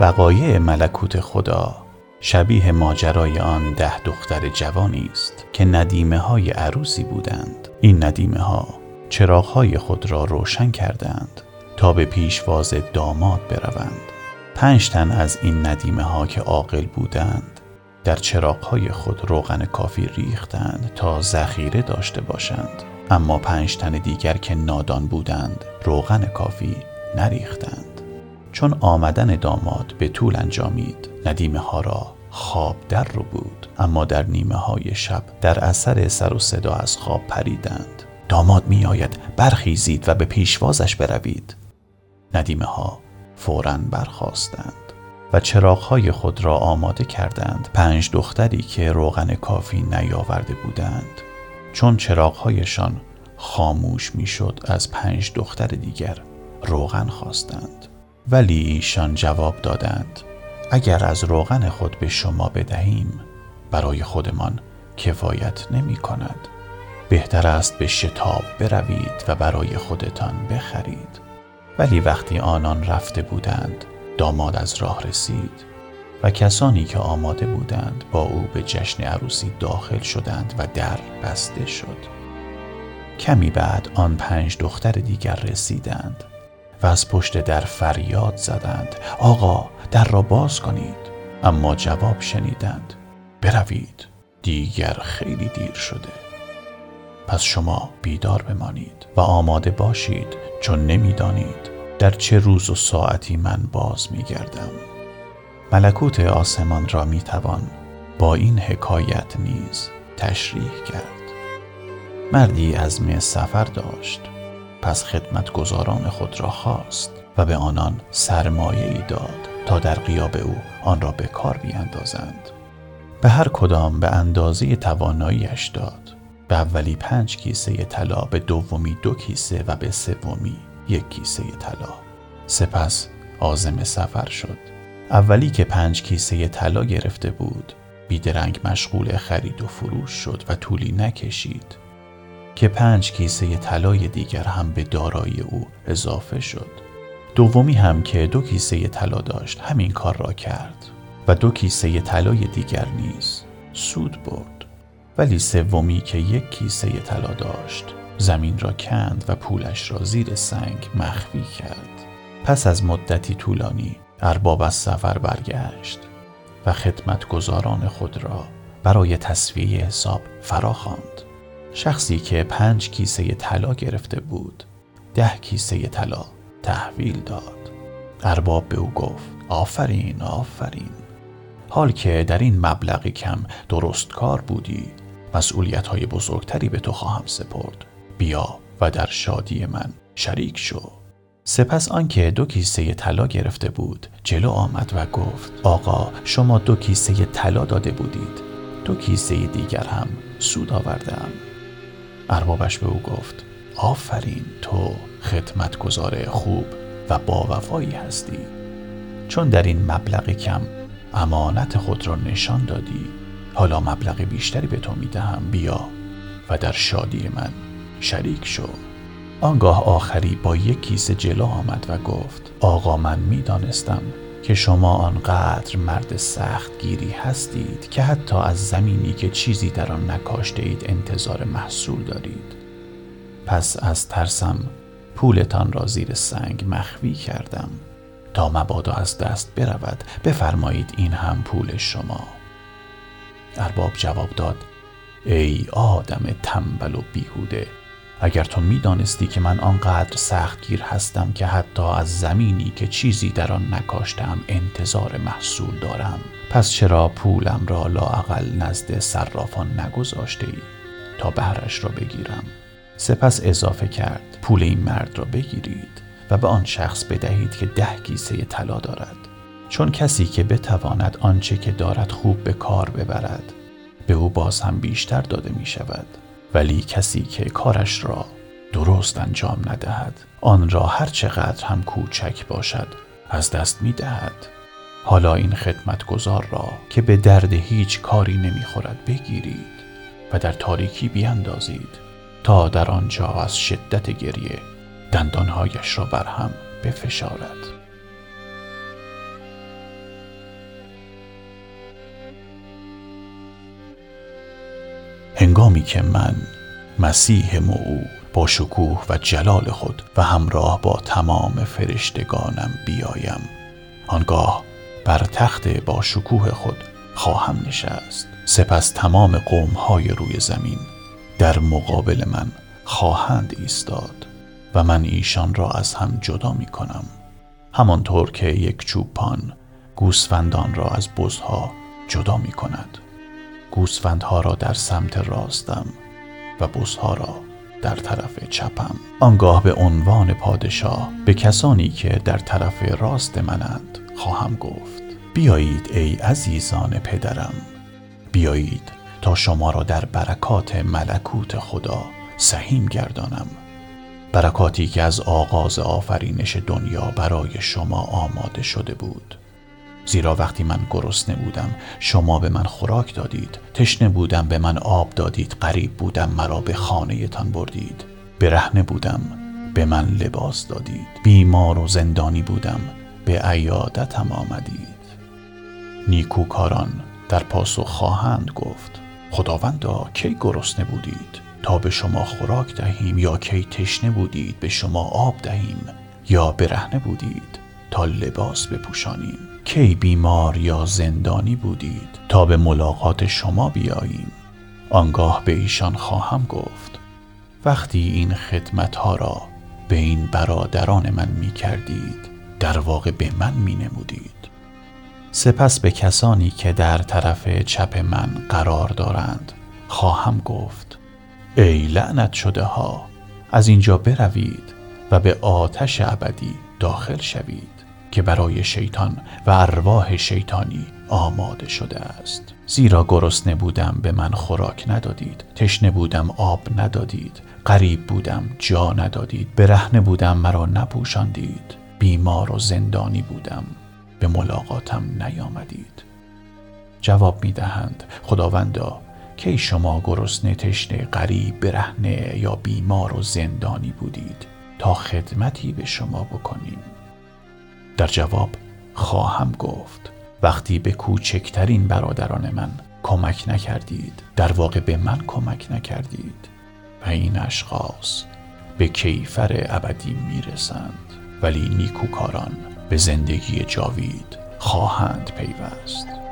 وقایع ملکوت خدا شبیه ماجرای آن 10 دختر جوانی است که ندیمه های عروسی بودند. این ندیمه ها چراغ های خود را روشن کردند تا به پیشواز داماد بروند. 5 تن از این ندیمه ها که عاقل بودند در چراغ های خود روغن کافی ریختند تا ذخیره داشته باشند، اما 5 تن دیگر که نادان بودند روغن کافی نریختند. چون آمدن داماد به طول انجامید، ندیمه ها را خواب در رو بود، اما در نیمه های شب در اثر سر و صدا از خواب پریدند. داماد می آید، برخیزید و به پیشوازش بروید. ندیمه ها فوراً برخاستند و چراغ های خود را آماده کردند. 5 دختری که روغن کافی نیاورده بودند، چون چراغ هایشان خاموش می شد، از 5 دختر دیگر روغن خواستند، ولی ایشان جواب دادند: اگر از روغن خود به شما بدهیم برای خودمان کفایت نمی کند. بهتر است به شتاب بروید و برای خودتان بخرید. ولی وقتی آنان رفته بودند، داماد از راه رسید و کسانی که آماده بودند با او به جشن عروسی داخل شدند و در بسته شد. کمی بعد آن 5 دختر دیگر رسیدند و از پشت در فریاد زدند: آقا، در را باز کنید. اما جواب شنیدند: بروید، دیگر خیلی دیر شده. پس شما بیدار بمانید و آماده باشید، چون نمیدانید در چه روز و ساعتی من باز میگردم. ملکوت آسمان را میتوان با این حکایت نیز تشریح کرد. مردی عزم سفر داشت، پس خدمتگزاران خود را خواست و به آنان سرمایه‌ای داد تا در غیاب او آن را به کار بیاندازند. به هر کدام به اندازه تواناییش داد. به اولی 5 کیسه طلا، به دومی 2 کیسه و به سومی 1 کیسه طلا. سپس عازم سفر شد. اولی که 5 کیسه طلا گرفته بود، بیدرنگ مشغول خرید و فروش شد و طولی نکشید که 5 کیسه طلای دیگر هم به دارایی او اضافه شد. دومی هم که 2 کیسه طلا داشت همین کار را کرد و 2 کیسه طلای دیگر نیز سود برد. ولی سومی که 1 کیسه طلا داشت زمین را کند و پولش را زیر سنگ مخفی کرد. پس از مدتی طولانی ارباب از سفر برگشت و خدمتگزاران خود را برای تسویه حساب فراخواند. شخصی که 5 کیسه طلا گرفته بود 10 کیسه طلا تحویل داد. ارباب به او گفت: آفرین، آفرین، حال که در این مبلغ کم درست کار بودی، مسئولیت‌های بزرگتری به تو خواهم سپرد. بیا و در شادی من شریک شو. سپس آن که 2 کیسه طلا گرفته بود جلو آمد و گفت: آقا، شما 2 کیسه طلا داده بودید، 2 کیسه دیگر هم سود آوردم. اربابش به او گفت: آفرین، تو خدمتگزار خوب و با وفایی هستی. چون در این مبلغ کم امانت خود را نشان دادی، حالا مبلغ بیشتری به تو میدهم. بیا و در شادی من شریک شو. آنگاه آخری با 1 کیسه جلو آمد و گفت: آقا، من میدانستم که شما آنقدر مرد سخت گیری هستید که حتی از زمینی که چیزی در آن نکاشته اید انتظار محصول دارید. پس از ترسم پولتان را زیر سنگ مخفی کردم تا مبادا از دست برود. بفرمایید، این هم پول شما. ارباب جواب داد: ای آدم تنبل و بیهوده، اگر تو میدانستی که من آنقدر سختگیر هستم که حتی از زمینی که چیزی در آن نکاشتم انتظار محصول دارم، پس چرا پولم را لااقل نزد صرافان نگذاشته ای تا بهرش را بگیرم؟ سپس اضافه کرد: پول این مرد را بگیرید و به آن شخص بدهید که 10 کیسه طلا دارد، چون کسی که بتواند آنچه که دارد خوب به کار ببرد، به او باز هم بیشتر داده می شود. ولی کسی که کارش را درست انجام ندهد، آن را هر چقدر هم کوچک باشد از دست می دهد. حالا این خدمتگزار را که به درد هیچ کاری نمی خورد بگیرید و در تاریکی بیاندازید تا در آنجا از شدت گریه دندانهایش را بر هم بفشارد. هنگامی که من مسیح موعود با شکوه و جلال خود و همراه با تمام فرشتگانم بیایم، آنگاه بر تخت با شکوه خود خواهم نشست. سپس تمام قوم‌های روی زمین در مقابل من خواهند ایستاد و من ایشان را از هم جدا می کنم، همانطور که یک چوپان گوسفندان را از بزها جدا می کند. گوسفندها را در سمت راستم و بزها را در طرف چپم. آنگاه به عنوان پادشاه به کسانی که در طرف راست منند خواهم گفت: بیایید ای عزیزان پدرم، بیایید تا شما را در برکات ملکوت خدا سهیم گردانم، برکاتی که از آغاز آفرینش دنیا برای شما آماده شده بود. زیرا وقتی من گرسنه بودم شما به من خوراک دادید، تشنه بودم به من آب دادید، غریب بودم مرا به خانه‌تان بردید، برهنه بودم به من لباس دادید، بیمار و زندانی بودم به عیادتم آمدید. نیکوکاران در پاسخ خواهند گفت: خداوندا، کی گرسنه بودید تا به شما خوراک دهیم، یا کی تشنه بودید به شما آب دهیم، یا برهنه بودید تا لباس بپوشانیم، کی بیمار یا زندانی بودید تا به ملاقات شما بیاییم. آنگاه به ایشان خواهم گفت: وقتی این خدمتها را به این برادران من می کردید، در واقع به من می نمودید. سپس به کسانی که در طرف چپ من قرار دارند خواهم گفت: ای لعنت شده ها، از اینجا بروید و به آتش ابدی داخل شوید که برای شیطان و ارواح شیطانی آماده شده است. زیرا گرسنه بودم به من خوراک ندادید، تشنه بودم آب ندادید، غریب بودم جا ندادید، برهنه بودم مرا نپوشاندید، بیمار و زندانی بودم به ملاقاتم نیامدید. جواب می دهند: خداوندا، کی شما گرسنه، تشنه، غریب، برهنه یا بیمار و زندانی بودید تا خدمتی به شما بکنیم؟ در جواب خواهم گفت: وقتی به کوچکترین برادران من کمک نکردید، در واقع به من کمک نکردید. و این اشخاص به کیفر ابدی میرسند، ولی نیکوکاران به زندگی جاوید خواهند پیوست.